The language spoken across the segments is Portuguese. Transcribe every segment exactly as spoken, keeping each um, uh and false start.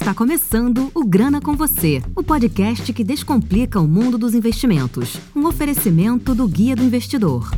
Está começando o Grana com Você, o podcast que descomplica o mundo dos investimentos. Um oferecimento do Guia do Investidor.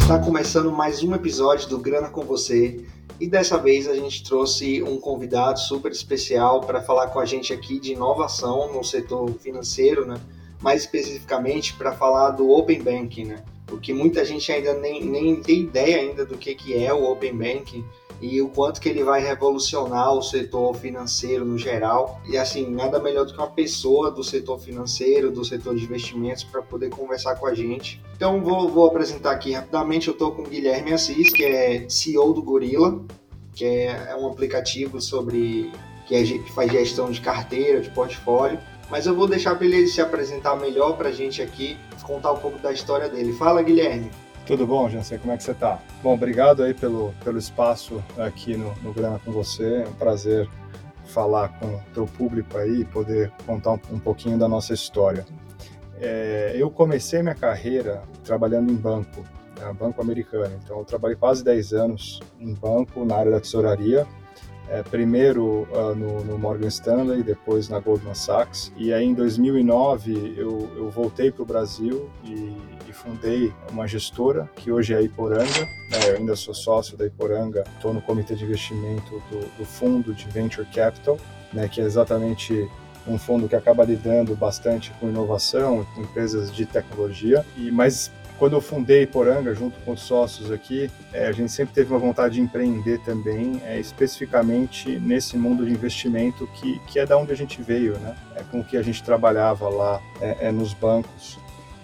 Está começando mais um episódio do Grana com Você. E dessa vez a gente trouxe um convidado super especial para falar com a gente aqui de inovação no setor financeiro, né? Mais especificamente para falar do Open Banking, né? Porque muita gente ainda nem, nem tem ideia ainda do que, que é o Open Banking e o quanto que ele vai revolucionar o setor financeiro no geral. E assim, nada melhor do que uma pessoa do setor financeiro, do setor de investimentos, para poder conversar com a gente. Então vou, vou apresentar aqui rapidamente. Eu estou com o Guilherme Assis, que é C E O do Gorila, que é um aplicativo sobre que, é, que faz gestão de carteira, de portfólio. Mas eu vou deixar para ele se apresentar melhor para a gente aqui, contar um pouco da história dele. Fala, Guilherme! Tudo bom, Janssen? Como é que você está? Bom, obrigado aí pelo, pelo espaço aqui no, no Grana com Você. É um prazer falar com o teu público aí e poder contar um, um pouquinho da nossa história. É, eu comecei minha carreira trabalhando em banco, né, banco americano. Então, eu trabalhei quase dez anos em banco, na área da tesouraria. É, primeiro uh, no, no Morgan Stanley, depois na Goldman Sachs. E aí, em dois mil e nove, eu, eu voltei para o Brasil e, e fundei uma gestora, que hoje é a Iporanga. Né? Eu ainda sou sócio da Iporanga, estou no comitê de investimento do, do fundo de Venture Capital, né? Que é exatamente um fundo que acaba lidando bastante com inovação, com empresas de tecnologia. E, mas, quando eu fundei Iporanga, junto com os sócios aqui, é, a gente sempre teve uma vontade de empreender também, é, especificamente nesse mundo de investimento que, que é da onde a gente veio, né? É com o que a gente trabalhava lá é, é nos bancos.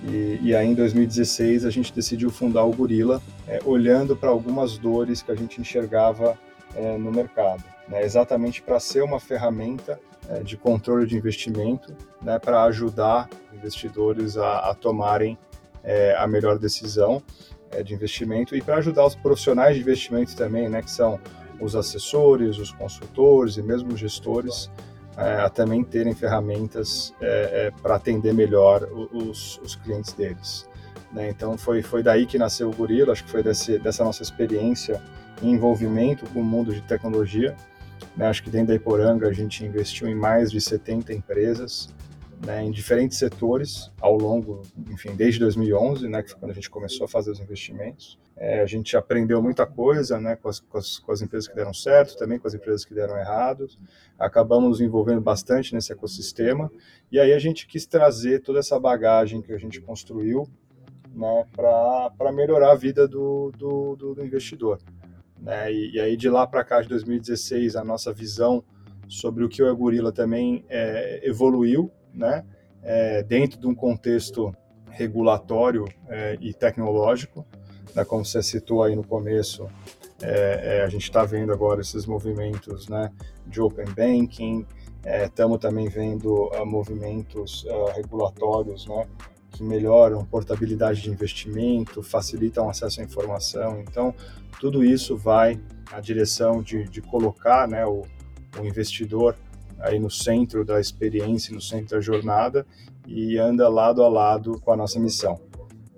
E, e aí, em dois mil e dezesseis, a gente decidiu fundar o Gorila, é, olhando para algumas dores que a gente enxergava é, no mercado, né? Exatamente para ser uma ferramenta é, de controle de investimento, né? Para ajudar investidores a, a tomarem É a melhor decisão é, de investimento e para ajudar os profissionais de investimento também, né, que são os assessores, os consultores e mesmo os gestores, é, a também terem ferramentas é, é, para atender melhor os, os clientes deles. Né? Então, foi, foi daí que nasceu o Gorila, acho que foi desse, dessa nossa experiência e envolvimento com o mundo de tecnologia. Né? Acho que dentro da Iporanga a gente investiu em mais de setenta empresas, né, em diferentes setores ao longo, enfim, desde dois mil e onze, né, que foi quando a gente começou a fazer os investimentos. É, a gente aprendeu muita coisa, né, com as, com as, com as empresas que deram certo, também com as empresas que deram errado. Acabamos nos envolvendo bastante nesse ecossistema e aí a gente quis trazer toda essa bagagem que a gente construiu, né, para melhorar a vida do, do, do, do investidor. Né? E, e aí de lá para cá, de dois mil e dezesseis, a nossa visão sobre o que é o Gorila também é, evoluiu, né? É, dentro de um contexto regulatório é, e tecnológico, né? Como você citou aí no começo, é, é, a gente está vendo agora esses movimentos, né, de Open Banking, estamos é, também vendo uh, movimentos uh, regulatórios, né, que melhoram portabilidade de investimento, facilitam acesso à informação. Então, tudo isso vai na direção de, de colocar, né, o, o investidor aí no centro da experiência, no centro da jornada, e anda lado a lado com a nossa missão.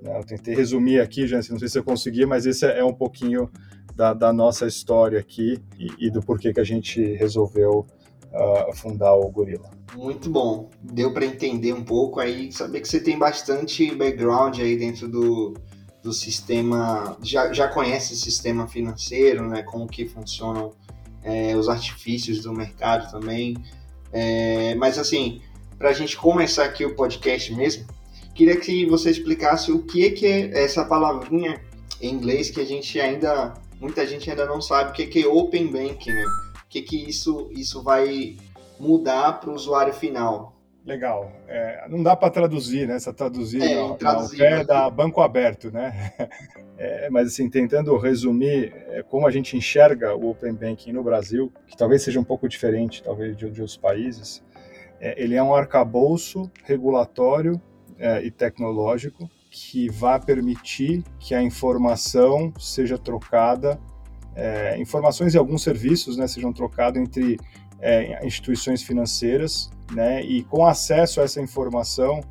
Eu tentei resumir aqui, Janssen, não sei se eu consegui, mas esse é um pouquinho da, da nossa história aqui e, e do porquê que a gente resolveu uh, fundar o Gorila. Muito bom, deu para entender um pouco aí, saber que você tem bastante background aí dentro do, do sistema, já, já conhece o sistema financeiro, né, como que funcionam É, os artifícios do mercado também, é, mas assim, para a gente começar aqui o podcast mesmo, queria que você explicasse o que é, que é essa palavrinha em inglês que a gente ainda, muita gente ainda não sabe, o que é, que é Open Banking, né? O que é que isso, isso vai mudar para o usuário final. Legal. É, não dá para traduzir, né? Essa traduzir é, não, traduzir, não, é da banco aberto, né? É, mas, assim, tentando resumir é, como a gente enxerga o Open Banking no Brasil, que talvez seja um pouco diferente, talvez, de, de outros países, é, ele é um arcabouço regulatório é, e tecnológico que vai permitir que a informação seja trocada, é, informações e alguns serviços, né, sejam trocados entre É, instituições financeiras, né, e com acesso a essa informação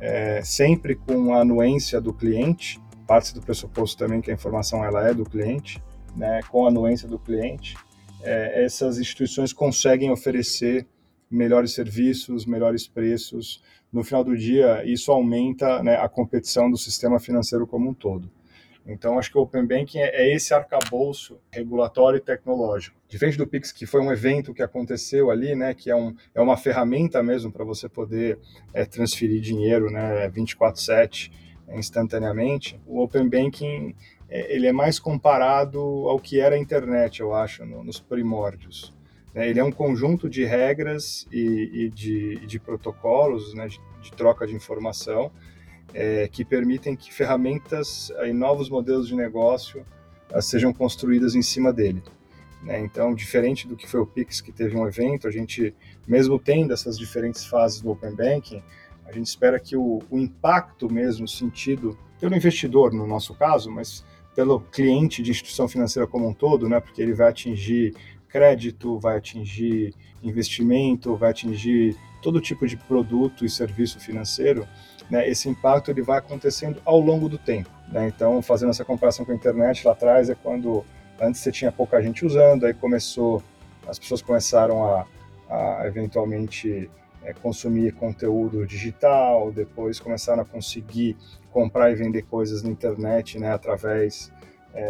é, sempre com a anuência do cliente, parte do pressuposto também que a informação ela é do cliente, né, com a anuência do cliente, é, essas instituições conseguem oferecer melhores serviços, melhores preços. No final do dia, isso aumenta, né, a competição do sistema financeiro como um todo. Então, acho que o Open Banking é esse arcabouço regulatório e tecnológico. Diferente do Pix, que foi um evento que aconteceu ali, né, que é, um, é uma ferramenta mesmo para você poder é, transferir dinheiro, né, vinte e quatro sete instantaneamente, o Open Banking é, ele é mais comparado ao que era a internet, eu acho, no, nos primórdios. Ele é um conjunto de regras e, e de, de protocolos, né, de, de troca de informação, É, que permitem que ferramentas e novos modelos de negócio a, sejam construídas em cima dele. Né? Então, diferente do que foi o Pix, que teve um evento, a gente, mesmo tendo essas diferentes fases do Open Banking, a gente espera que o, o impacto mesmo sentido pelo investidor, no nosso caso, mas pelo cliente de instituição financeira como um todo, né? Porque ele vai atingir crédito, vai atingir investimento, vai atingir todo tipo de produto e serviço financeiro, né, esse impacto ele vai acontecendo ao longo do tempo. Né? Então, fazendo essa comparação com a internet lá atrás, é quando antes você tinha pouca gente usando, aí começou, as pessoas começaram a, a eventualmente é, consumir conteúdo digital, depois começaram a conseguir comprar e vender coisas na internet, né, através é,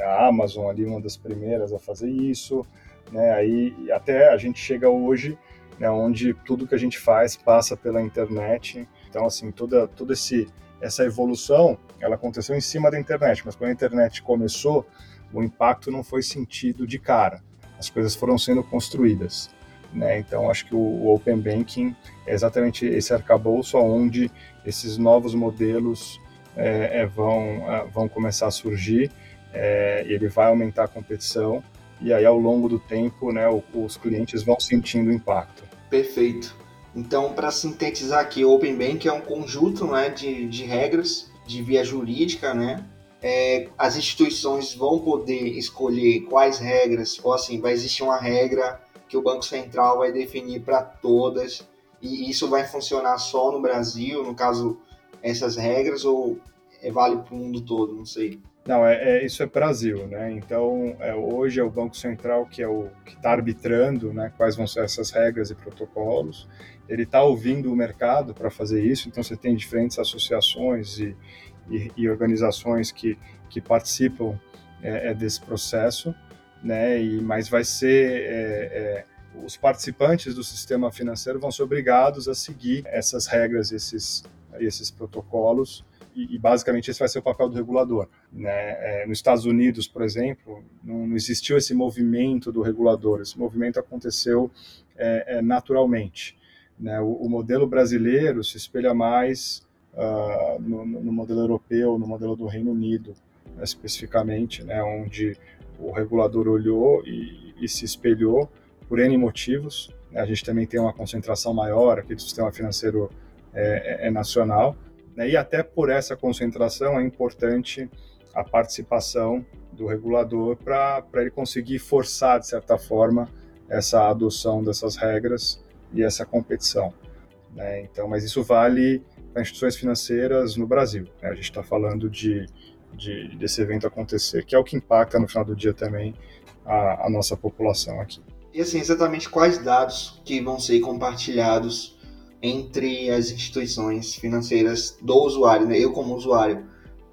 é, a Amazon, ali, uma das primeiras a fazer isso. Né? Aí, até a gente chega hoje, né, onde tudo que a gente faz passa pela internet. Então, assim, toda, toda esse, essa evolução, ela aconteceu em cima da internet, mas quando a internet começou, o impacto não foi sentido de cara. As coisas foram sendo construídas, né? Então, acho que o, o Open Banking é exatamente esse arcabouço onde esses novos modelos é, é, vão, é, vão começar a surgir, é, ele vai aumentar a competição, e aí, ao longo do tempo, né, o, os clientes vão sentindo o impacto. Perfeito. Então, para sintetizar aqui, o Open Banking é um conjunto, né, de, de regras, de via jurídica, né? É, as instituições vão poder escolher quais regras, ou assim, vai existir uma regra que o Banco Central vai definir para todas, e isso vai funcionar só no Brasil, no caso, essas regras, ou vale para o mundo todo, não sei. Não, é, é, isso é Brasil, né? Então, é, hoje é o Banco Central que é o que está arbitrando, né, quais vão ser essas regras e protocolos. Ele está ouvindo o mercado para fazer isso, então você tem diferentes associações e, e, e organizações que, que participam é, é, desse processo, né? E, mas vai ser... É, é, os participantes do sistema financeiro vão ser obrigados a seguir essas regras, esses, esses protocolos, e basicamente esse vai ser o papel do regulador. Né? É, nos Estados Unidos, por exemplo, não, não existiu esse movimento do regulador, esse movimento aconteceu é, é, naturalmente. Né? O, o modelo brasileiro se espelha mais uh, no, no modelo europeu, no modelo do Reino Unido, né, especificamente, né, onde o regulador olhou e, e se espelhou por N motivos. A gente também tem uma concentração maior aqui do sistema financeiro é, é nacional, e até por essa concentração é importante a participação do regulador para ele conseguir forçar, de certa forma, essa adoção dessas regras e essa competição. Né? Então, mas isso vale para instituições financeiras no Brasil. Né? A gente está falando de, de, desse evento acontecer, que é o que impacta, no final do dia, também a, a nossa população aqui. E assim, exatamente quais dados que vão ser compartilhados entre as instituições financeiras do usuário, né? Eu como usuário,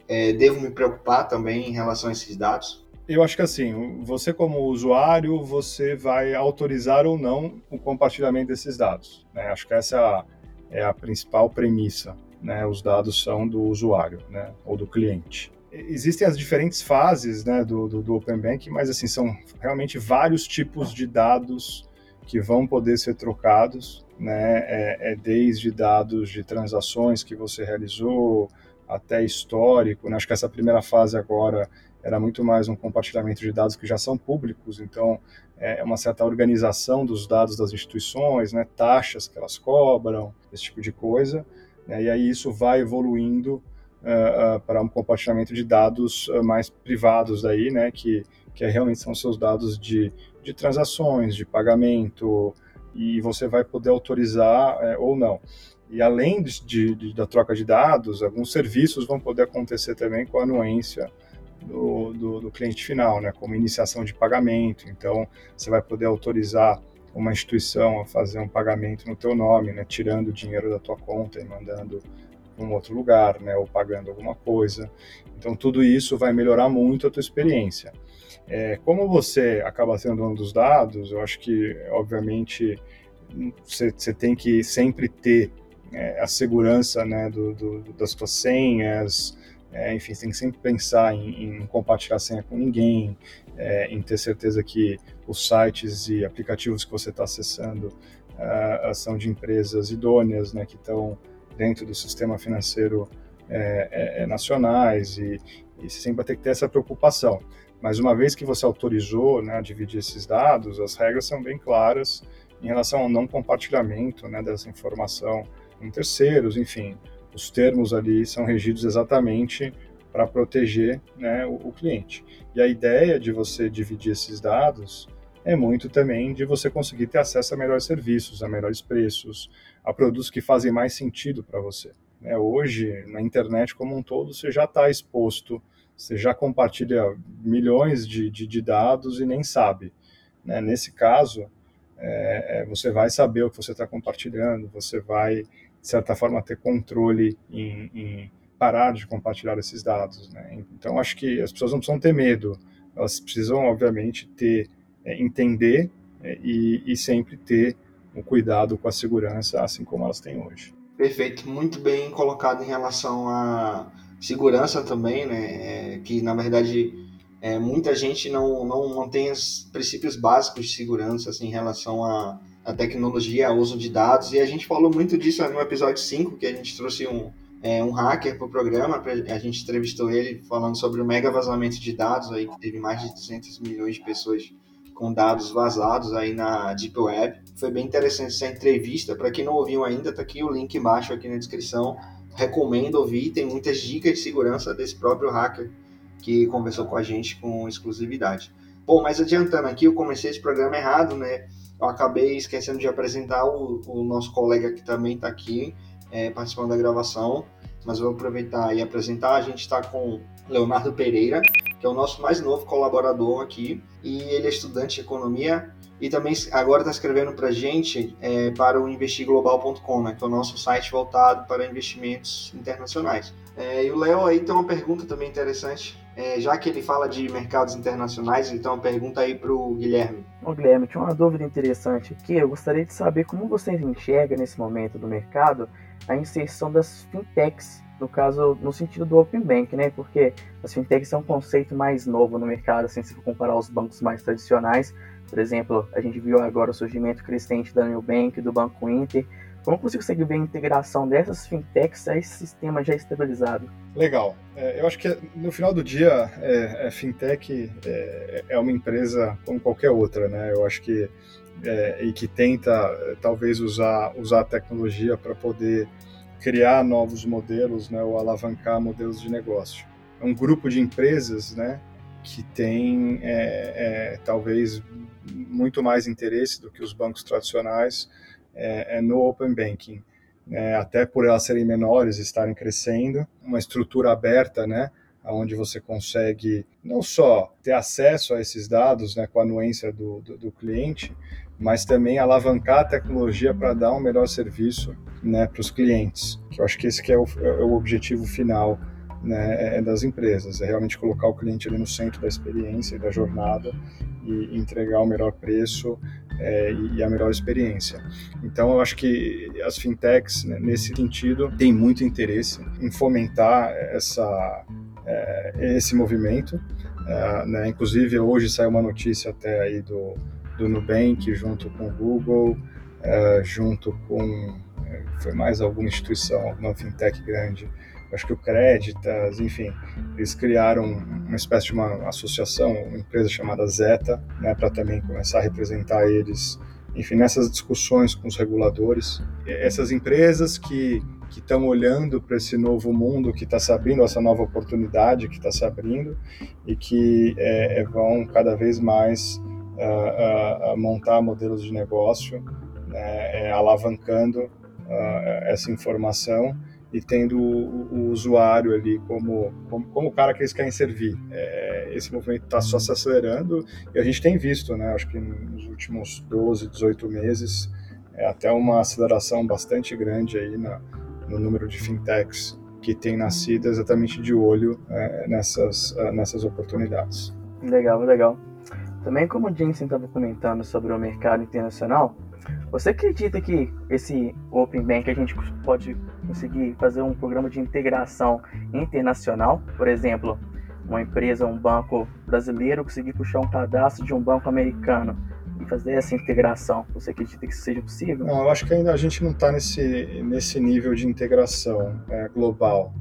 é, devo me preocupar também em relação a esses dados? Eu acho que assim, você como usuário, você vai autorizar ou não o compartilhamento desses dados. Né? Acho que essa é a principal premissa, né? Os dados são do usuário, né? Ou do cliente. Existem as diferentes fases, né? do, do, do Open Banking, mas assim, são realmente vários tipos de dados que vão poder ser trocados, né, é, é desde dados de transações que você realizou até histórico, né? Acho que essa primeira fase agora era muito mais um compartilhamento de dados que já são públicos, então é uma certa organização dos dados das instituições, né? Taxas que elas cobram, esse tipo de coisa, né? E aí isso vai evoluindo uh, uh, para um compartilhamento de dados uh, mais privados, daí, né? que, que realmente são seus dados de, de transações, de pagamento, e você vai poder autorizar é, ou não. E além de, de, da troca de dados, alguns serviços vão poder acontecer também com a anuência do, do, do cliente final, né? Como iniciação de pagamento. Então, você vai poder autorizar uma instituição a fazer um pagamento no teu nome, né? Tirando o dinheiro da tua conta e mandando para um outro lugar, né? Ou pagando alguma coisa. Então, tudo isso vai melhorar muito a tua experiência. É, como você acaba sendo dono dos dados, eu acho que, obviamente, você tem que sempre ter É, a segurança, né, do, do, das tuas senhas, é, enfim, você tem que sempre pensar em, em compartilhar senha com ninguém, é, em ter certeza que os sites e aplicativos que você está acessando uh, são de empresas idôneas, né, que estão dentro do sistema financeiro é, é, nacionais, e, e você sempre vai ter que ter essa preocupação. Mas uma vez que você autorizou, né, a dividir esses dados, as regras são bem claras em relação ao não compartilhamento, né, dessa informação em terceiros, enfim, os termos ali são regidos exatamente para proteger, né, o, o cliente. E a ideia de você dividir esses dados é muito também de você conseguir ter acesso a melhores serviços, a melhores preços, a produtos que fazem mais sentido para você. É, hoje, na internet como um todo, você já está exposto, você já compartilha milhões de, de, de dados e nem sabe, né? Nesse caso, é, você vai saber o que você está compartilhando, você vai, de certa forma, ter controle em, em parar de compartilhar esses dados, né? Então, acho que as pessoas não precisam ter medo, elas precisam, obviamente, ter, é, entender é, e, e sempre ter um cuidado com a segurança, assim como elas têm hoje. Perfeito, muito bem colocado em relação à segurança também, né? É, que, na verdade, é, muita gente não, não mantém os princípios básicos de segurança, assim, em relação à, à tecnologia, ao uso de dados, e a gente falou muito disso no episódio cinco, que a gente trouxe um, é, um hacker para o programa, pra, a gente entrevistou ele falando sobre o mega vazamento de dados, aí, que teve mais de duzentos milhões de pessoas com dados vazados aí na Deep Web. Foi bem interessante essa entrevista, para quem não ouviu ainda, está aqui o link embaixo, aqui na descrição, recomendo ouvir, tem muitas dicas de segurança desse próprio hacker, que conversou com a gente com exclusividade. Bom, mas adiantando aqui, eu comecei esse programa errado, né? Eu acabei esquecendo de apresentar o, o nosso colega que também está aqui, é, participando da gravação, mas vou aproveitar e apresentar. A gente está com Leonardo Pereira, que é o nosso mais novo colaborador aqui, e ele é estudante de economia e também agora está escrevendo para a gente, é, para o investir global ponto com, né, que é o nosso site voltado para investimentos internacionais. É, e o Léo aí tem uma pergunta também interessante, é, já que ele fala de mercados internacionais, então pergunta aí para o Guilherme. Bom, Guilherme, tinha uma dúvida interessante aqui, eu gostaria de saber como você enxerga nesse momento do mercado a inserção das fintechs, no caso, no sentido do Open Bank, né? Porque as fintechs são um conceito mais novo no mercado, assim, se for comparar aos bancos mais tradicionais. Por exemplo, a gente viu agora o surgimento crescente da Nubank, do Banco Inter. Como você consegue ver a integração dessas fintechs a esse sistema já estabilizado? Legal. É, eu acho que no final do dia, é, a fintech é, é uma empresa como qualquer outra, né? Eu acho que é, e que tenta talvez usar, usar a tecnologia para poder criar novos modelos, né, ou alavancar modelos de negócio. É um grupo de empresas, né, que tem é, é, talvez muito mais interesse do que os bancos tradicionais é, é no Open Banking, é, até por elas serem menores e estarem crescendo, uma estrutura aberta, né, onde você consegue não só ter acesso a esses dados, né, com a anuência do, do, do cliente, mas também alavancar a tecnologia para dar um melhor serviço, né, para os clientes. Eu acho que esse que é, o, é o objetivo final, né, é das empresas, é realmente colocar o cliente ali no centro da experiência e da jornada e entregar o melhor preço é, e a melhor experiência. Então, eu acho que as fintechs, né, nesse sentido, têm muito interesse em fomentar essa... esse movimento, né? Inclusive hoje saiu uma notícia até aí do, do Nubank junto com o Google, junto com, foi mais alguma instituição, alguma fintech grande, acho que o Créditas, enfim, eles criaram uma espécie de uma associação, uma empresa chamada Zeta, né, para também começar a representar eles, enfim, nessas discussões com os reguladores. Essas empresas que que estão olhando para esse novo mundo que está se abrindo, essa nova oportunidade que está se abrindo e que é, vão cada vez mais uh, uh, montar modelos de negócio, né, alavancando uh, essa informação e tendo o, o usuário ali como, como, como o cara que eles querem servir. É, esse movimento está só se acelerando e a gente tem visto, né, acho que nos últimos doze, dezoito meses, é até uma aceleração bastante grande aí na, no número de fintechs que tem nascido exatamente de olho é, nessas, é, nessas oportunidades. Legal, legal. Também como o Janssen estava comentando sobre o mercado internacional, você acredita que esse Open Banking a gente pode conseguir fazer um programa de integração internacional? Por exemplo, uma empresa, um banco brasileiro conseguir puxar um cadastro de um banco americano e fazer essa integração. Você acredita que isso seja possível? Não, eu acho que ainda a gente não está nesse, nesse nível de integração é, global.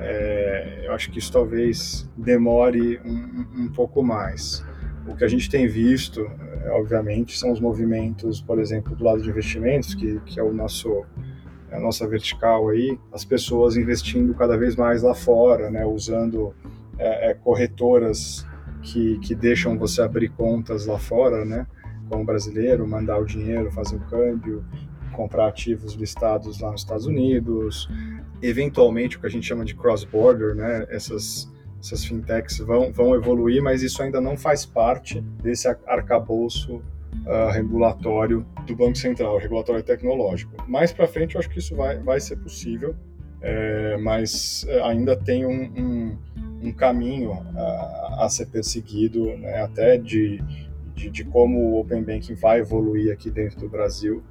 É, eu acho que isso talvez demore um, um pouco mais. O que a gente tem visto, obviamente, são os movimentos, por exemplo, do lado de investimentos, que, que é, o nosso, é a nossa vertical aí, as pessoas investindo cada vez mais lá fora, né, usando é, é, corretoras que, que deixam você abrir contas lá fora, né, como brasileiro, mandar o dinheiro, fazer o câmbio, comprar ativos listados lá nos Estados Unidos, eventualmente o que a gente chama de cross-border, né, essas... essas fintechs vão, vão evoluir, mas isso ainda não faz parte desse arcabouço uh, regulatório do Banco Central, regulatório tecnológico. Mais para frente, eu acho que isso vai, vai ser possível, é, mas ainda tem um, um, um caminho a, a ser perseguido, né, até de, de, de como o Open Banking vai evoluir aqui dentro do Brasil,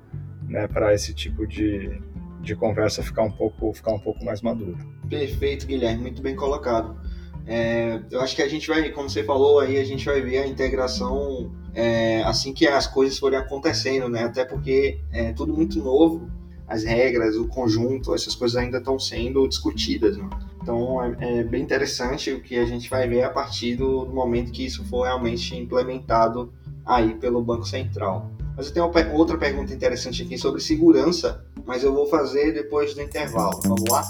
né, para esse tipo de, de conversa ficar um pouco, ficar um pouco mais madura. Perfeito, Guilherme, muito bem colocado. É, eu acho que a gente vai, como você falou aí, a gente vai ver a integração é, assim que as coisas forem acontecendo, né? Até porque é tudo muito novo, as regras, o conjunto, essas coisas ainda estão sendo discutidas, né? Então é, é bem interessante o que a gente vai ver a partir do momento que isso for realmente implementado aí pelo Banco Central. Mas eu tenho uma, outra pergunta interessante aqui sobre segurança, mas eu vou fazer depois do intervalo, vamos lá?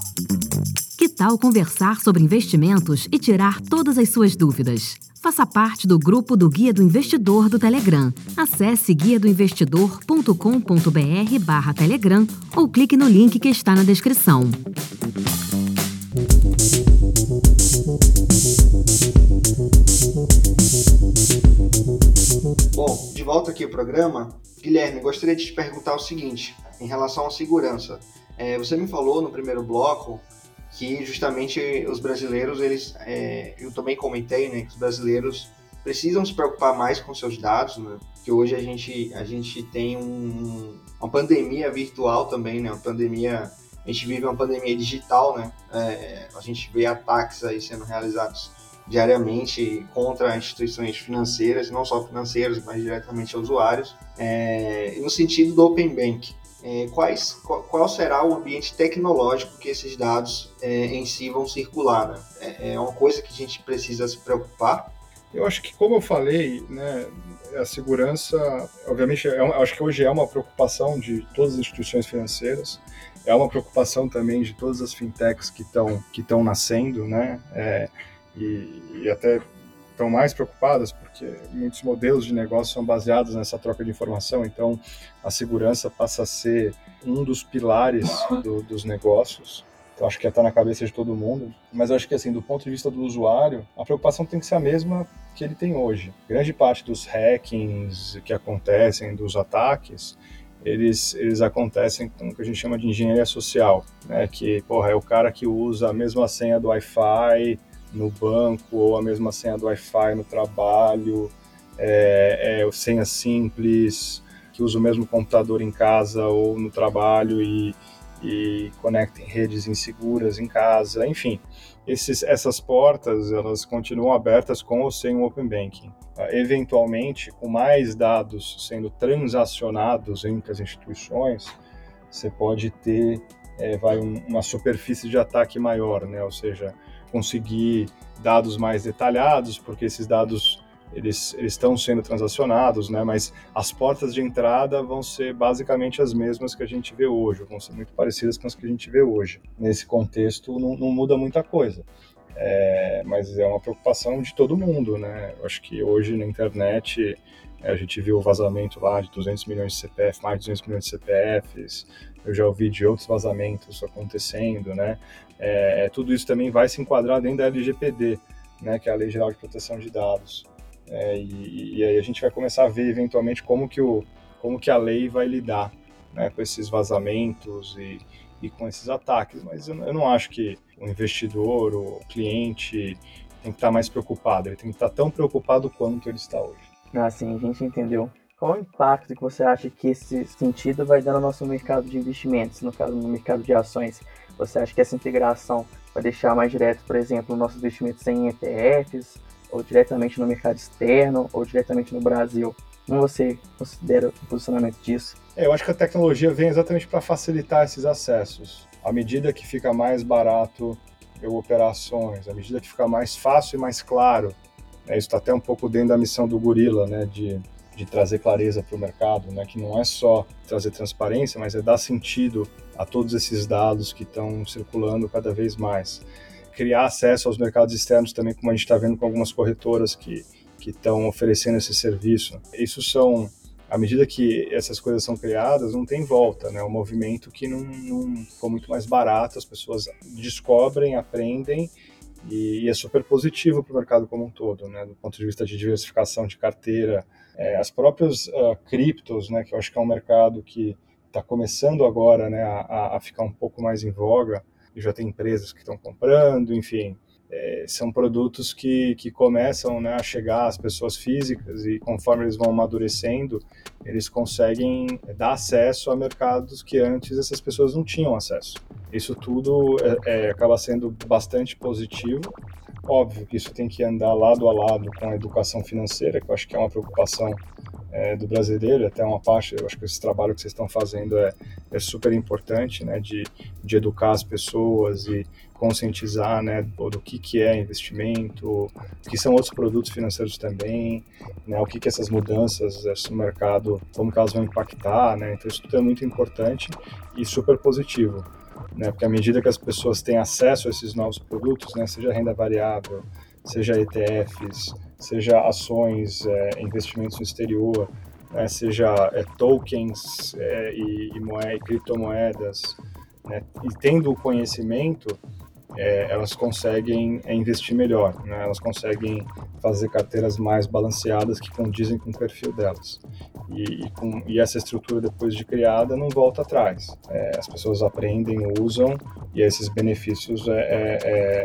Que tal conversar sobre investimentos e tirar todas as suas dúvidas? Faça parte do grupo do Guia do Investidor do Telegram. Acesse guia do investidor ponto com ponto b r barra Telegram ou clique no link que está na descrição. Bom, de volta aqui ao programa, Guilherme, gostaria de te perguntar o seguinte, em relação à segurança. É, você me falou no primeiro bloco que justamente os brasileiros, eles, é, eu também comentei, né, que os brasileiros precisam se preocupar mais com seus dados, né, porque hoje a gente, a gente tem um, uma pandemia virtual também, né, uma pandemia, a gente vive uma pandemia digital, né, é, a gente vê ataques aí sendo realizados diariamente contra instituições financeiras, não só financeiras, mas diretamente aos usuários, é, no sentido do Open Banking. Quais, qual será o ambiente tecnológico que esses dados é, em si vão circular? Né? É, é uma coisa que a gente precisa se preocupar? Eu acho que, como eu falei, né, a segurança, obviamente, é, acho que hoje é uma preocupação de todas as instituições financeiras, é uma preocupação também de todas as fintechs que estão que estão nascendo, né, é, e, e até estão mais preocupadas porque muitos modelos de negócio são baseados nessa troca de informação, então a segurança passa a ser um dos pilares do, dos negócios. Então acho que está na cabeça de todo mundo, mas eu acho que, assim, do ponto de vista do usuário, a preocupação tem que ser a mesma que ele tem hoje. Grande parte dos hackings que acontecem, dos ataques, Eles, eles acontecem com o que a gente chama de engenharia social, né? Que, porra, é o cara que usa a mesma senha do Wi-Fi no banco, ou a mesma senha do Wi-Fi no trabalho, é, é, senha simples, que usa o mesmo computador em casa ou no trabalho e, e conecta em redes inseguras em casa, enfim. Esses, essas portas, elas continuam abertas com ou sem o Open Banking. Eventualmente, com mais dados sendo transacionados entre as instituições, você pode ter é, vai um, uma superfície de ataque maior, né? Ou seja, conseguir dados mais detalhados, porque esses dados eles, eles estão sendo transacionados, né? Mas as portas de entrada vão ser basicamente as mesmas que a gente vê hoje, vão ser muito parecidas com as que a gente vê hoje. Nesse contexto, não, não muda muita coisa, é, mas é uma preocupação de todo mundo, né? Eu acho que hoje na internet A gente viu o vazamento lá de duzentos milhões de C P F, mais de duzentos milhões de C P Fs. Eu já ouvi de outros vazamentos acontecendo, né? É, tudo isso também vai se enquadrar dentro da L G P D, né? Que é a Lei Geral de Proteção de Dados. É, e, e aí a gente vai começar a ver, eventualmente, como que, o, como que a lei vai lidar, né? Com esses vazamentos e, e com esses ataques. Mas eu, eu não acho que o investidor, o cliente, tem que estar mais preocupado. Ele tem que estar tão preocupado quanto ele está hoje. Ah, sim, a gente entendeu. Qual o impacto que você acha que esse sentido vai dar no nosso mercado de investimentos, no caso, no mercado de ações? Você acha que essa integração vai deixar mais direto, por exemplo, o nosso investimento em E T Fs, ou diretamente no mercado externo, ou diretamente no Brasil? Como você considera o posicionamento disso? É, eu acho que a tecnologia vem exatamente para facilitar esses acessos. À medida que fica mais barato eu operar ações, à medida que fica mais fácil e mais claro, né, isso está até um pouco dentro da missão do Gorila, né, de... de trazer clareza para o mercado, né? Que não é só trazer transparência, mas é dar sentido a todos esses dados que estão circulando cada vez mais. Criar acesso aos mercados externos também, como a gente está vendo com algumas corretoras que que estão oferecendo esse serviço. Isso são, à medida que essas coisas são criadas, não tem volta, né? É um movimento que não, não ficou muito mais barato, as pessoas descobrem, aprendem, e é super positivo para o mercado como um todo, né? Do ponto de vista de diversificação de carteira, é, as próprias uh, criptos, né? Que eu acho que é um mercado que está começando agora, né? a, a ficar um pouco mais em voga, e já tem empresas que estão comprando, enfim, é, são produtos que, que começam, né? A chegar às pessoas físicas, e conforme eles vão amadurecendo, eles conseguem dar acesso a mercados que antes essas pessoas não tinham acesso. Isso tudo é, é, acaba sendo bastante positivo. Óbvio que isso tem que andar lado a lado com a educação financeira, que eu acho que é uma preocupação é, do brasileiro, até uma parte. Eu acho que esse trabalho que vocês estão fazendo é, é super importante, né, de, de educar as pessoas e conscientizar, né, do, do que, que é investimento, o que são outros produtos financeiros também, né, o que, que essas mudanças no mercado, como que elas vão impactar, né. Então isso tudo é muito importante e super positivo. Né, porque à medida que as pessoas têm acesso a esses novos produtos, né, seja renda variável, seja E T Fs, seja ações, é, investimentos no exterior, né, seja é, tokens é, e, e, moeda, e criptomoedas, né, e tendo o conhecimento, é, elas conseguem investir melhor, né, elas conseguem fazer carteiras mais balanceadas que condizem com o perfil delas. E, e, com, e essa estrutura, depois de criada, não volta atrás. É, as pessoas aprendem, usam, e esses benefícios é, é,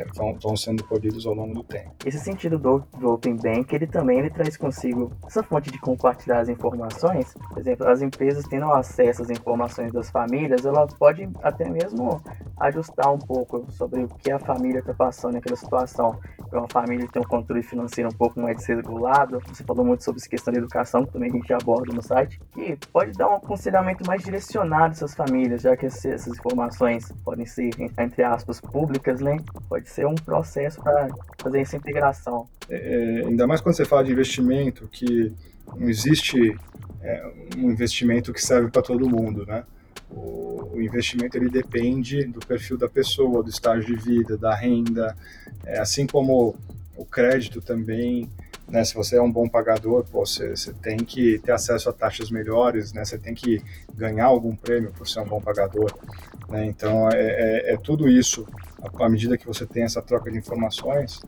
é, vão, vão sendo colhidos ao longo do tempo. Esse sentido do, do Open Bank, ele também ele traz consigo essa fonte de compartilhar as informações. Por exemplo, as empresas tendo acesso às informações das famílias, elas podem até mesmo ajustar um pouco sobre o que a família está passando naquela situação. Para uma família ter um controle financeiro um pouco mais desregulado, você falou muito sobre essa questão da educação, que também a gente já aborda no site, que pode dar um aconselhamento mais direcionado a essas famílias, já que essas informações podem ser, entre aspas, públicas, né? Pode ser um processo para fazer essa integração. É, ainda mais quando você fala de investimento, que não existe é, um investimento que serve para todo mundo, né? O, o investimento, ele depende do perfil da pessoa, do estágio de vida, da renda, é, assim como o crédito também. Né, se você é um bom pagador, pô, você, você tem que ter acesso a taxas melhores, né, você tem que ganhar algum prêmio por ser um bom pagador. Né, então, é, é, é tudo isso, à medida que você tem essa troca de informações,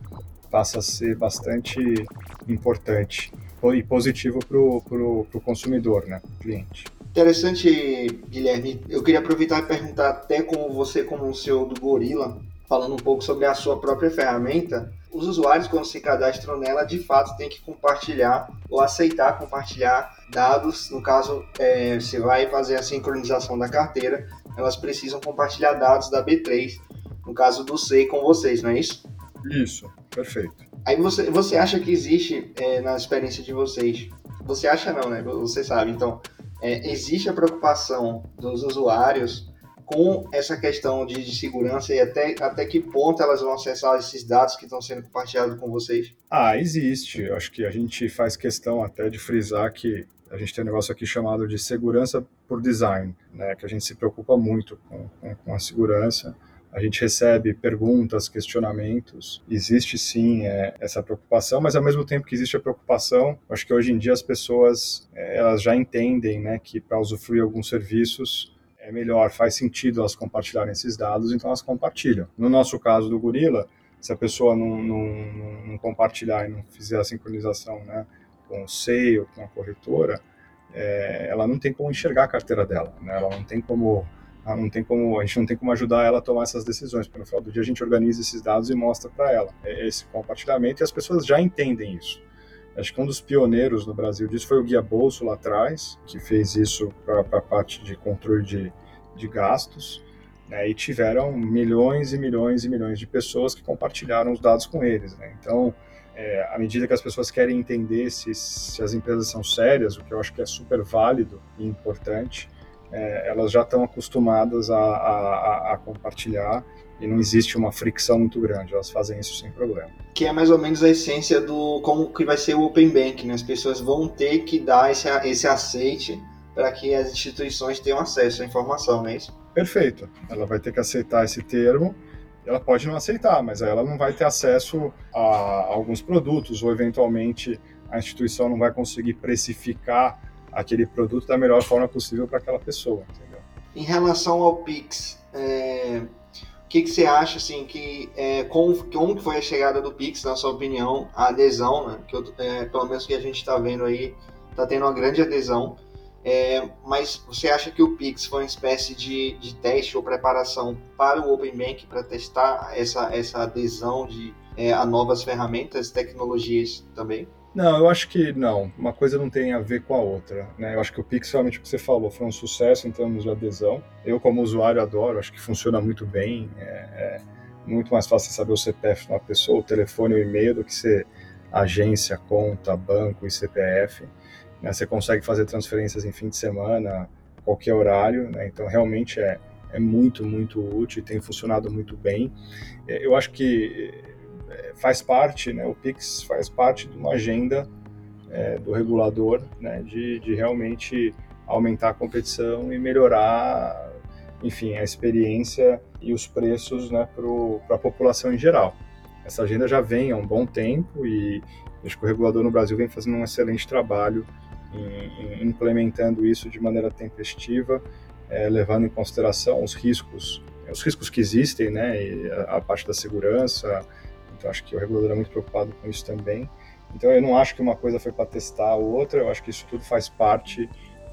passa a ser bastante importante e positivo para o consumidor, né, pro cliente. Interessante, Guilherme. Eu queria aproveitar e perguntar até como você, como o C E O do Gorila, falando um pouco sobre a sua própria ferramenta. Os usuários, quando se cadastram nela, de fato tem que compartilhar ou aceitar compartilhar dados. No caso, é, você vai fazer a sincronização da carteira, elas precisam compartilhar dados da B três, no caso do C, com vocês, não é isso? Isso, perfeito. Aí você, você acha que existe, é, na experiência de vocês, você acha não, né? Você sabe, então, é, existe a preocupação dos usuários com essa questão de, de segurança, e até, até que ponto elas vão acessar esses dados que estão sendo compartilhados com vocês? Ah, existe. Eu acho que a gente faz questão até de frisar que a gente tem um negócio aqui chamado de segurança por design, né? Que a gente se preocupa muito com, com, com a segurança, a gente recebe perguntas, questionamentos. Existe sim é, essa preocupação, mas ao mesmo tempo que existe a preocupação, acho que hoje em dia as pessoas é, elas já entendem, né, que para usufruir alguns serviços é melhor, faz sentido elas compartilharem esses dados, então elas compartilham. No nosso caso do Gorila, se a pessoa não, não, não compartilhar e não fizer a sincronização, né, com o S E I, com a corretora, é, ela não tem como enxergar a carteira dela, né? Ela não tem como, ela não tem como, a gente não tem como ajudar ela a tomar essas decisões, porque no final do dia a gente organiza esses dados e mostra para ela esse compartilhamento, e as pessoas já entendem isso. Acho que um dos pioneiros no Brasil disso foi o Guia Bolso lá atrás, que fez isso para a parte de controle de, de gastos, né? E tiveram milhões e milhões e milhões de pessoas que compartilharam os dados com eles, né? Então, é, à medida que as pessoas querem entender se, se as empresas são sérias, o que eu acho que é super válido e importante, é, elas já estão acostumadas a, a, a compartilhar, e não existe uma fricção muito grande, elas fazem isso sem problema. Que é mais ou menos a essência do como que vai ser o Open Banking, né? As pessoas vão ter que dar esse, esse aceite para que as instituições tenham acesso à informação, não é isso? Perfeito, ela vai ter que aceitar esse termo, ela pode não aceitar, mas ela não vai ter acesso a alguns produtos, ou eventualmente a instituição não vai conseguir precificar aquele produto da melhor forma possível para aquela pessoa, entendeu? Em relação ao Pix, é... O que, que você acha, assim, que, é, como, como foi a chegada do Pix, na sua opinião, a adesão, né? Que eu, é, pelo menos que a gente está vendo aí, está tendo uma grande adesão, é, mas você acha que o Pix foi uma espécie de, de teste ou preparação para o Open Banking, para testar essa, essa adesão de, é, a novas ferramentas, tecnologias também? Não, eu acho que não. Uma coisa não tem a ver com a outra, né? Eu acho que o Pix, realmente o que você falou, foi um sucesso em termos de adesão. Eu, como usuário, adoro, acho que funciona muito bem. É, é muito mais fácil saber o C P F de uma pessoa, o telefone, o e-mail, do que ser agência, conta, banco e C P F, né? Você consegue fazer transferências em fim de semana, qualquer horário, né? Então, realmente é, é muito, muito útil e tem funcionado muito bem. Eu acho que faz parte, né, o Pix faz parte de uma agenda é, do regulador, né, de, de realmente aumentar a competição e melhorar, enfim, a experiência e os preços, né, para a população em geral. Essa agenda já vem há um bom tempo e acho que o regulador no Brasil vem fazendo um excelente trabalho em, em implementando isso de maneira tempestiva, é, levando em consideração os riscos, os riscos que existem, né, e a, a parte da segurança. Então, acho que o regulador é muito preocupado com isso também. Então, eu não acho que uma coisa foi para testar a outra, eu acho que isso tudo faz parte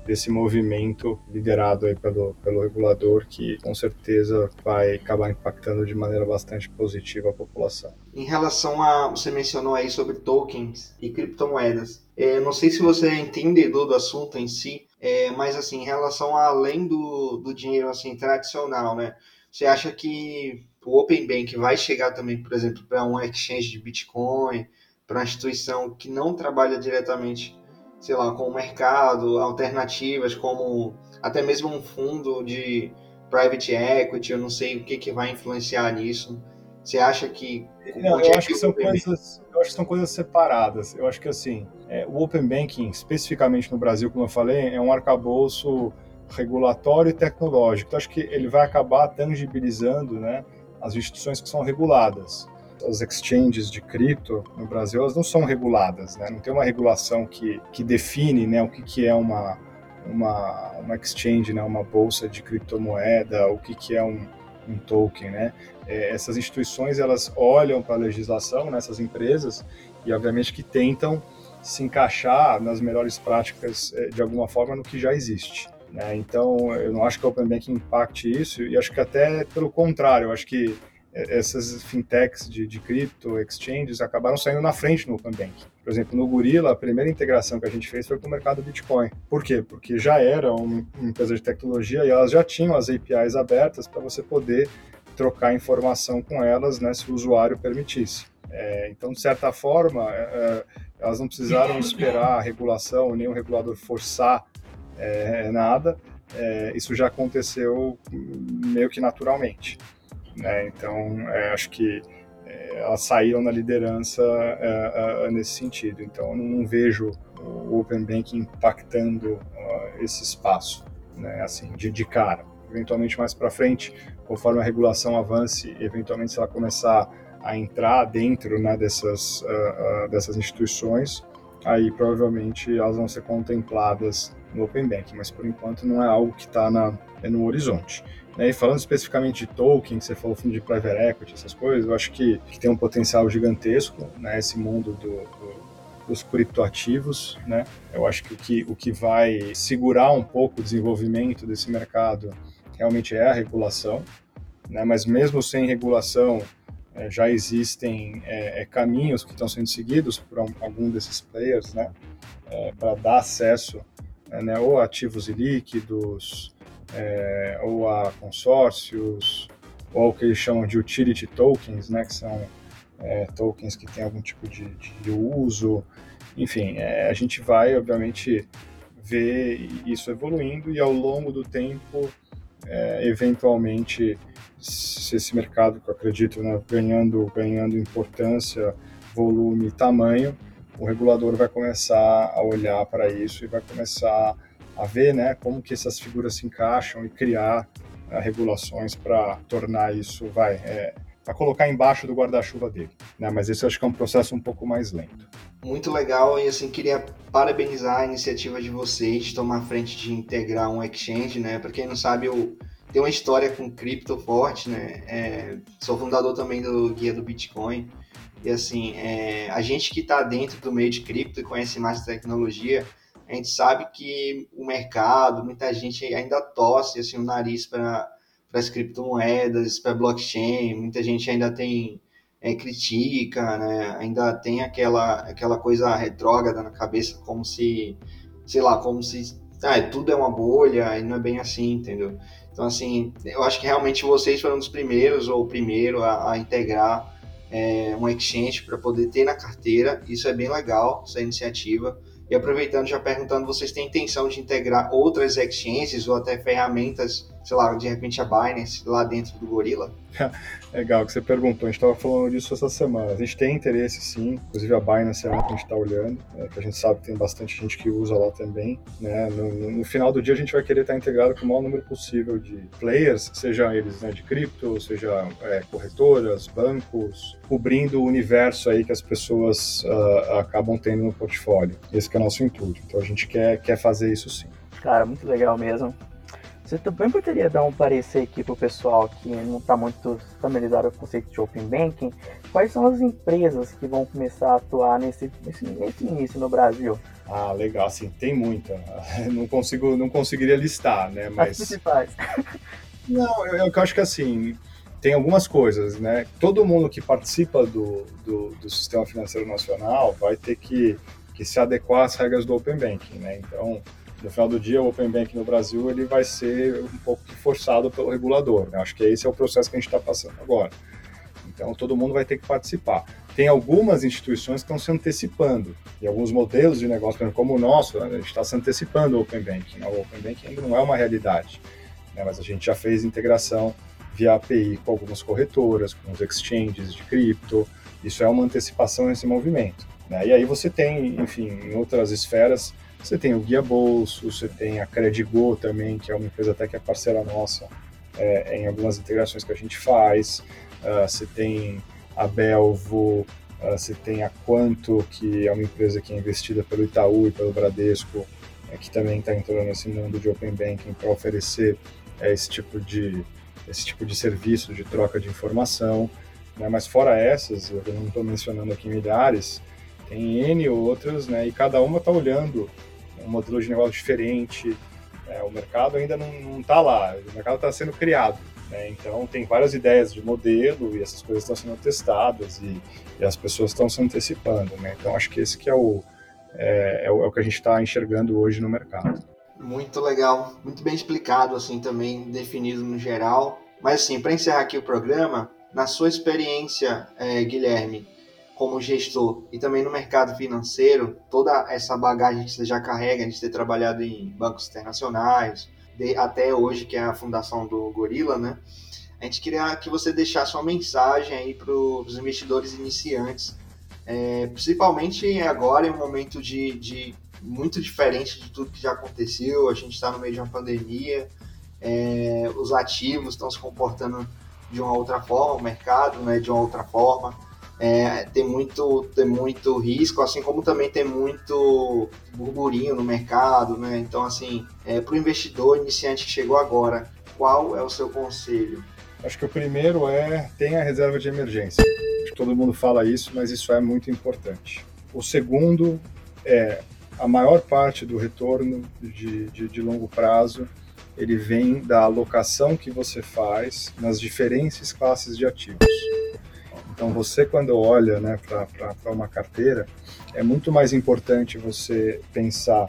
desse movimento liderado aí pelo, pelo regulador, que com certeza vai acabar impactando de maneira bastante positiva a população. Em relação a, você mencionou aí sobre tokens e criptomoedas, é, não sei se você é entendedor do assunto em si, é, mas assim, em relação a, além do, do dinheiro assim, tradicional, né? Você acha que o Open Banking vai chegar também, por exemplo, para um exchange de Bitcoin, para uma instituição que não trabalha diretamente, sei lá, com o mercado, alternativas como até mesmo um fundo de private equity, eu não sei o que, que vai influenciar nisso. Você acha que... Não, eu acho que, são coisas, eu acho que são coisas separadas. Eu acho que, assim, é, o Open Banking, especificamente no Brasil, como eu falei, é um arcabouço regulatório e tecnológico. Então, acho que ele vai acabar tangibilizando, né, as instituições que são reguladas. As exchanges de cripto no Brasil, elas não são reguladas, né? Não tem uma regulação que, que define, né, o que, que é uma, uma, uma exchange, né, uma bolsa de criptomoeda, o que, que é um, um token, né? É, essas instituições, elas olham para a legislação, né, essas empresas, e obviamente que tentam se encaixar nas melhores práticas de alguma forma no que já existe. Então, eu não acho que o Open Banking impacte isso, e acho que até pelo contrário, eu acho que essas fintechs de, de cripto, exchanges, acabaram saindo na frente no Open Banking. Por exemplo, no Gorila, a primeira integração que a gente fez foi com o mercado Bitcoin. Por quê? Porque já era uma empresa de tecnologia e elas já tinham as A P Is abertas para você poder trocar informação com elas, né, se o usuário permitisse. É, então, de certa forma, é, elas não precisaram esperar a regulação, nem o regulador forçar É, nada, é, isso já aconteceu meio que naturalmente, né? Então, é, acho que é, elas saíram na liderança é, é, nesse sentido. Então, eu não vejo o Open Banking impactando uh, esse espaço, né? Assim, de, de cara. eventualmente mais para frente, conforme a regulação avance, eventualmente se ela começar a entrar dentro, né, dessas, uh, uh, dessas instituições, aí provavelmente elas vão ser contempladas no Open Banking, mas por enquanto não é algo que está é no horizonte. E falando especificamente de token, que você falou fundo de private equity, essas coisas, eu acho que, que tem um potencial gigantesco, né, esse mundo do, do, dos criptoativos, né? Eu acho que o, que o que vai segurar um pouco o desenvolvimento desse mercado realmente é a regulação, né? Mas mesmo sem regulação, é, já existem é, é, caminhos que estão sendo seguidos por um, algum desses players, né? É, para dar acesso, é, né, ou a ativos ilíquidos, É, ou a consórcios, ou o que eles chamam de utility tokens, né, que são é, tokens que têm algum tipo de, de uso. Enfim, é, a gente vai, obviamente, ver isso evoluindo e, ao longo do tempo, é, eventualmente, se esse mercado, que eu acredito, né, ganhando, ganhando importância, volume e tamanho, o regulador vai começar a olhar para isso e vai começar a ver, né, como que essas figuras se encaixam e criar uh, regulações para tornar isso, vai, é, para colocar embaixo do guarda-chuva dele, né? Mas esse eu acho que é um processo um pouco mais lento. Muito legal, e assim, queria parabenizar a iniciativa de vocês de tomar frente de integrar um exchange, né? Para quem não sabe, eu tenho uma história com cripto forte, né? É, sou fundador também do Guia do Bitcoin, e assim, é, a gente que está dentro do meio de cripto e conhece mais tecnologia, a gente sabe que o mercado, muita gente ainda tosse assim, o nariz para as criptomoedas, para blockchain, muita gente ainda tem é, critica, né? Ainda tem aquela, aquela coisa retrógrada na cabeça, como se, sei lá, como se ah, tudo é uma bolha, e não é bem assim, entendeu? Então, assim, eu acho que realmente vocês foram um dos primeiros, ou o primeiro a, a integrar é, um exchange para poder ter na carteira. Isso é bem legal, essa iniciativa. E aproveitando, já perguntando, vocês têm intenção de integrar outras exchanges ou até ferramentas, sei lá, de repente a Binance lá dentro do Gorila? Legal que você perguntou, a gente estava falando disso essa semana. A gente tem interesse sim, inclusive a Binance é uma que a gente está olhando, é, que a gente sabe que tem bastante gente que usa lá também, né? No, no final do dia a gente vai querer estar integrado com o maior número possível de players, seja eles, né, de cripto, seja é, corretoras, bancos, cobrindo o universo aí que as pessoas uh, acabam tendo no portfólio. Esse que é o nosso intuito, então a gente quer, quer fazer isso sim. Cara, muito legal mesmo. Você também poderia dar um parecer aqui para o pessoal que não está muito familiarizado com o conceito de Open Banking? Quais são as empresas que vão começar a atuar nesse, nesse, nesse início no Brasil? Ah, legal, assim, tem muita. Não, consigo, não conseguiria listar, né? Mas... as principais. Não, eu, eu acho que assim, tem algumas coisas, né? Todo mundo que participa do, do, do sistema financeiro nacional vai ter que, que se adequar às regras do Open Banking, né? Então... no final do dia, o Open Banking no Brasil ele vai ser um pouco forçado pelo regulador, né? Acho que esse é o processo que a gente está passando agora. Então, todo mundo vai ter que participar. Tem algumas instituições que estão se antecipando, e alguns modelos de negócio, por exemplo, como o nosso, né? A gente está se antecipando ao Open Banking, né? O Open Banking ainda não é uma realidade, né? Mas a gente já fez integração via A P I com algumas corretoras, com os exchanges de cripto. Isso é uma antecipação nesse movimento, né? E aí você tem, enfim, em outras esferas, você tem o Guia Bolso, você tem a Credigo também, que é uma empresa até que é parceira nossa é, em algumas integrações que a gente faz. Uh, você tem a Belvo, uh, você tem a Quanto, que é uma empresa que é investida pelo Itaú e pelo Bradesco, é, que também está entrando nesse mundo de Open Banking para oferecer é, esse, tipo de, esse tipo de serviço de troca de informação, né? Mas fora essas, eu não estou mencionando aqui milhares, tem N outras, né? E cada uma está olhando um modelo de negócio diferente, né? O mercado ainda não está lá, o mercado está sendo criado, né? Então tem várias ideias de modelo e essas coisas estão sendo testadas e, e as pessoas estão se antecipando, né? Então acho que esse que é o, é, é o, é o que a gente está enxergando hoje no mercado. Muito legal, muito bem explicado assim também, definido no geral. Mas assim, para encerrar aqui o programa, na sua experiência, é, Guilherme, como gestor e também no mercado financeiro, toda essa bagagem que você já carrega de ter trabalhado em bancos internacionais, de, até hoje, que é a fundação do Gorila, né? A gente queria que você deixasse uma mensagem aí para os investidores iniciantes, é, principalmente agora, em um momento de, de muito diferente de tudo que já aconteceu. A gente está no meio de uma pandemia, é, os ativos estão se comportando de uma outra forma, o mercado, né, de uma outra forma, é, tem, muito, tem muito risco, assim como também tem muito burburinho no mercado, né? Então, assim, é, para o investidor iniciante que chegou agora, qual é o seu conselho? Acho que o primeiro é, tenha a reserva de emergência. Acho que todo mundo fala isso, mas isso é muito importante. O segundo é, a maior parte do retorno de, de, de longo prazo, ele vem da alocação que você faz nas diferentes classes de ativos. Então, você, quando olha, né, para uma carteira, é muito mais importante você pensar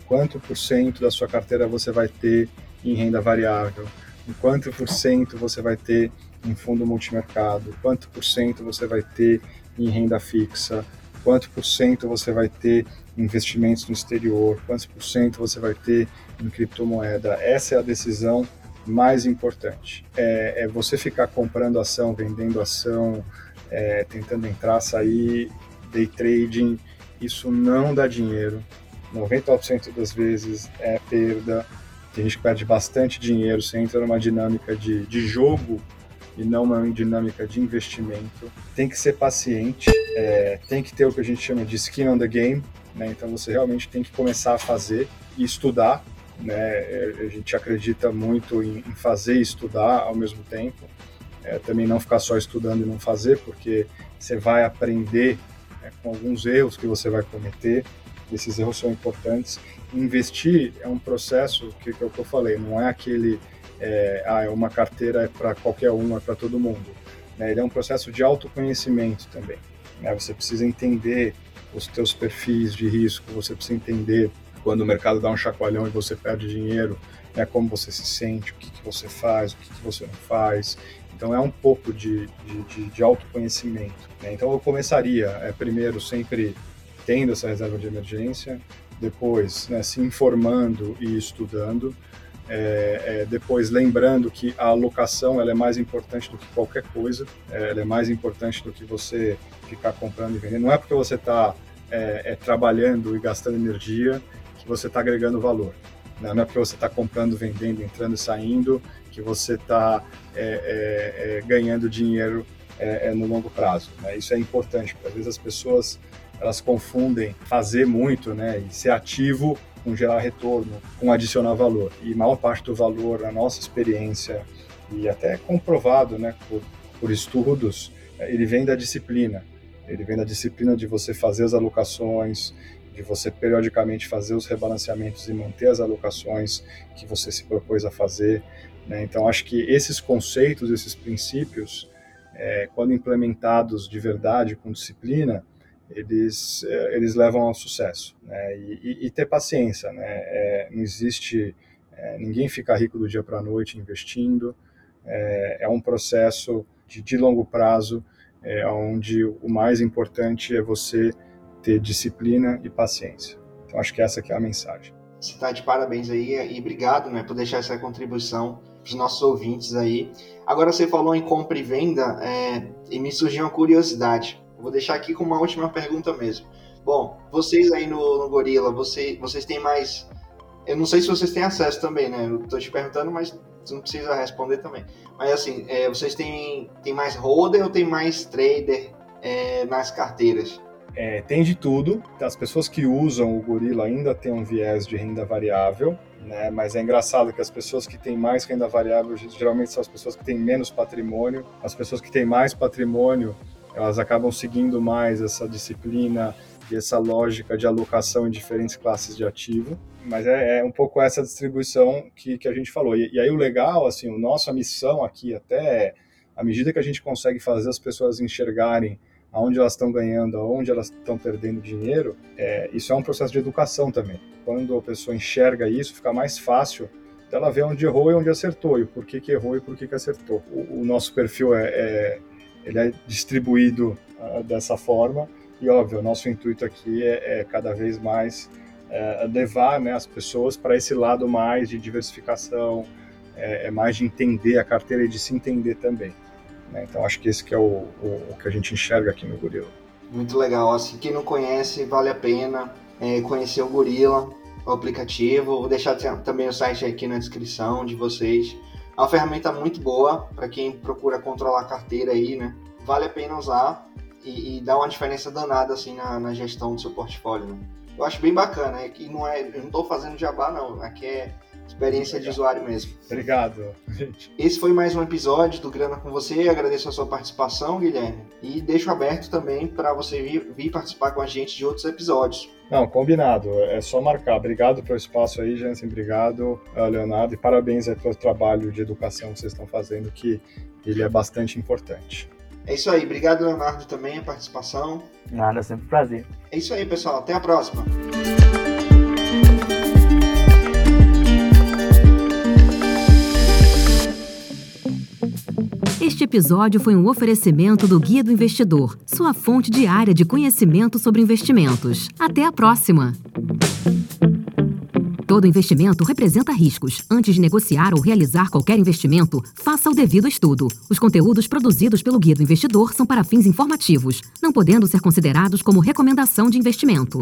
o quanto por cento da sua carteira você vai ter em renda variável, em quanto por cento você vai ter em fundo multimercado, quanto por cento você vai ter em renda fixa, quanto por cento você vai ter em investimentos no exterior, quantos por cento você vai ter em criptomoeda. Essa é a decisão mais importante. É, é você ficar comprando ação, vendendo ação, é, tentando entrar, sair, day trading, isso não dá dinheiro. noventa por cento das vezes é perda. Tem gente que perde bastante dinheiro, você entra numa dinâmica de, de jogo e não uma dinâmica de investimento. Tem que ser paciente, é, tem que ter o que a gente chama de skin on the game, né? Então você realmente tem que começar a fazer e estudar, né? A gente acredita muito em, em fazer e estudar ao mesmo tempo, é, também não ficar só estudando e não fazer, porque você vai aprender, né, com alguns erros que você vai cometer. Esses erros são importantes. Investir é um processo que, que é o que eu falei, não é aquele, é, ah, uma carteira é para qualquer um, é para todo mundo, né? Ele é um processo de autoconhecimento também, né? Você precisa entender os teus perfis de risco, você precisa entender quando o mercado dá um chacoalhão e você perde dinheiro, né, como você se sente, o que, que você faz, o que, que você não faz. Então é um pouco de, de, de, de autoconhecimento, né? Então eu começaria, é, primeiro, sempre tendo essa reserva de emergência, depois, né, se informando e estudando, é, é, depois lembrando que a alocação ela é mais importante do que qualquer coisa, é, ela é mais importante do que você ficar comprando e vendendo. Não é porque você está é, é, trabalhando e gastando energia que você está agregando valor, né? Não é porque você está comprando, vendendo, entrando e saindo que você está é, é, é, ganhando dinheiro é, é, no longo prazo, né? Isso é importante, porque às vezes as pessoas elas confundem fazer muito, né, e ser ativo com gerar retorno, com adicionar valor. E a maior parte do valor, na nossa experiência, e até comprovado, né, por, por estudos, ele vem da disciplina. Ele vem da disciplina de você fazer as alocações, de você periodicamente fazer os rebalanceamentos e manter as alocações que você se propôs a fazer, né? Então, acho que esses conceitos, esses princípios, é, quando implementados de verdade, com disciplina, Eles, eles levam ao sucesso, né? e, e ter paciência, né? É, não existe, é, ninguém fica rico do dia para a noite investindo, é, é um processo de, de longo prazo, é, onde o mais importante é você ter disciplina e paciência. Então acho que essa que é a mensagem. Você está de parabéns aí e obrigado, né, por deixar essa contribuição para os nossos ouvintes aí. Agora você falou em compra e venda, é, e me surgiu uma curiosidade. Vou deixar aqui com uma última pergunta mesmo. Bom, vocês aí no, no Gorila, você, vocês têm mais... Eu não sei se vocês têm acesso também, né? Eu tô te perguntando, mas você não precisa responder também. Mas assim, é, vocês têm, têm mais holder ou tem mais trader é, nas carteiras? É, tem de tudo. As pessoas que usam o Gorila ainda têm um viés de renda variável, né? Mas é engraçado que as pessoas que têm mais renda variável geralmente são as pessoas que têm menos patrimônio. As pessoas que têm mais patrimônio, elas acabam seguindo mais essa disciplina e essa lógica de alocação em diferentes classes de ativo, mas é, é um pouco essa distribuição que, que a gente falou. E, e aí o legal, assim, a nossa missão aqui até é, à medida que a gente consegue fazer as pessoas enxergarem aonde elas estão ganhando, aonde elas estão perdendo dinheiro, é, isso é um processo de educação também. Quando a pessoa enxerga isso, fica mais fácil dela ver onde errou e onde acertou, e por que que errou e por que que acertou. O, o nosso perfil é... é ele é distribuído uh, dessa forma e, óbvio, o nosso intuito aqui é, é cada vez mais é, levar, né, as pessoas para esse lado mais de diversificação, é, é mais de entender a carteira e de se entender também, né? Então, acho que esse que é o, o, o que a gente enxerga aqui no Gorila. Muito legal. Assim, quem não conhece, vale a pena é, conhecer o Gorila. o aplicativo. Vou deixar também o site aqui na descrição de vocês. É uma ferramenta muito boa para quem procura controlar a carteira aí, né? Vale a pena usar e, e dá uma diferença danada assim na, na gestão do seu portfólio, né? Eu acho bem bacana, e não é, eu não estou fazendo jabá não, aqui é experiência Obrigado. De usuário mesmo. Obrigado, gente. Esse foi mais um episódio do Grana com Você, agradeço a sua participação, Guilherme, e deixo aberto também para você vir, vir participar com a gente de outros episódios. Não, combinado, é só marcar. Obrigado pelo espaço aí, Janssen, obrigado, Leonardo, e parabéns aí pelo trabalho de educação que vocês estão fazendo, que ele é bastante importante. É isso aí, obrigado, Leonardo, também, a participação. Nada, sempre um prazer. É isso aí, pessoal, até a próxima. Este episódio foi um oferecimento do Guia do Investidor, sua fonte diária de conhecimento sobre investimentos. Até a próxima! Todo investimento representa riscos. Antes de negociar ou realizar qualquer investimento, faça o devido estudo. Os conteúdos produzidos pelo Guia do Investidor são para fins informativos, não podendo ser considerados como recomendação de investimento.